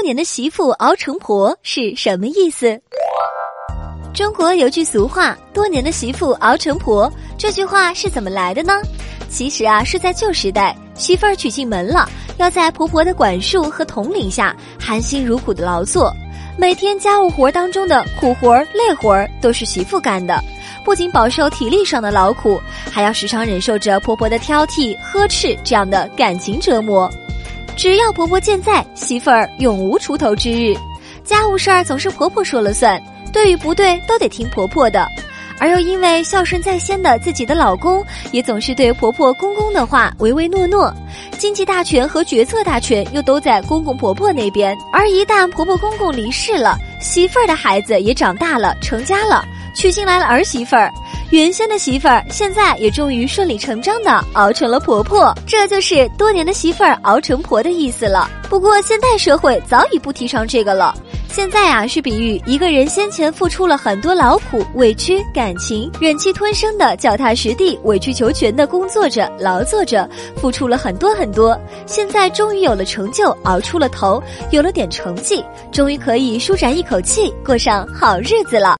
多年的媳妇熬成婆是什么意思？中国有句俗话，多年的媳妇熬成婆，这句话是怎么来的呢？其实啊，是在旧时代，媳妇儿娶进门了，要在婆婆的管束和统领下，含辛茹苦的劳作。每天家务活当中的苦活累活都是媳妇干的，不仅饱受体力上的劳苦，还要时常忍受着婆婆的挑剔、呵斥这样的感情折磨。只要婆婆健在，媳妇儿永无出头之日。家务事儿总是婆婆说了算，对与不对都得听婆婆的。而又因为孝顺在先的自己的老公也总是对婆婆公公的话唯唯诺诺，经济大权和决策大权又都在公公婆婆那边。而一旦婆婆公公离世了，媳妇儿的孩子也长大了，成家了，娶进来了儿媳妇儿，原先的媳妇儿现在也终于顺理成章的熬成了婆婆，这就是多年的媳妇儿熬成婆的意思了。不过现代社会早已不提倡这个了，现在啊，是比喻一个人先前付出了很多劳苦、委屈、感情，忍气吞声的脚踏实地、委曲求全的工作着、劳作着，付出了很多很多，现在终于有了成就，熬出了头，有了点成绩，终于可以舒展一口气，过上好日子了。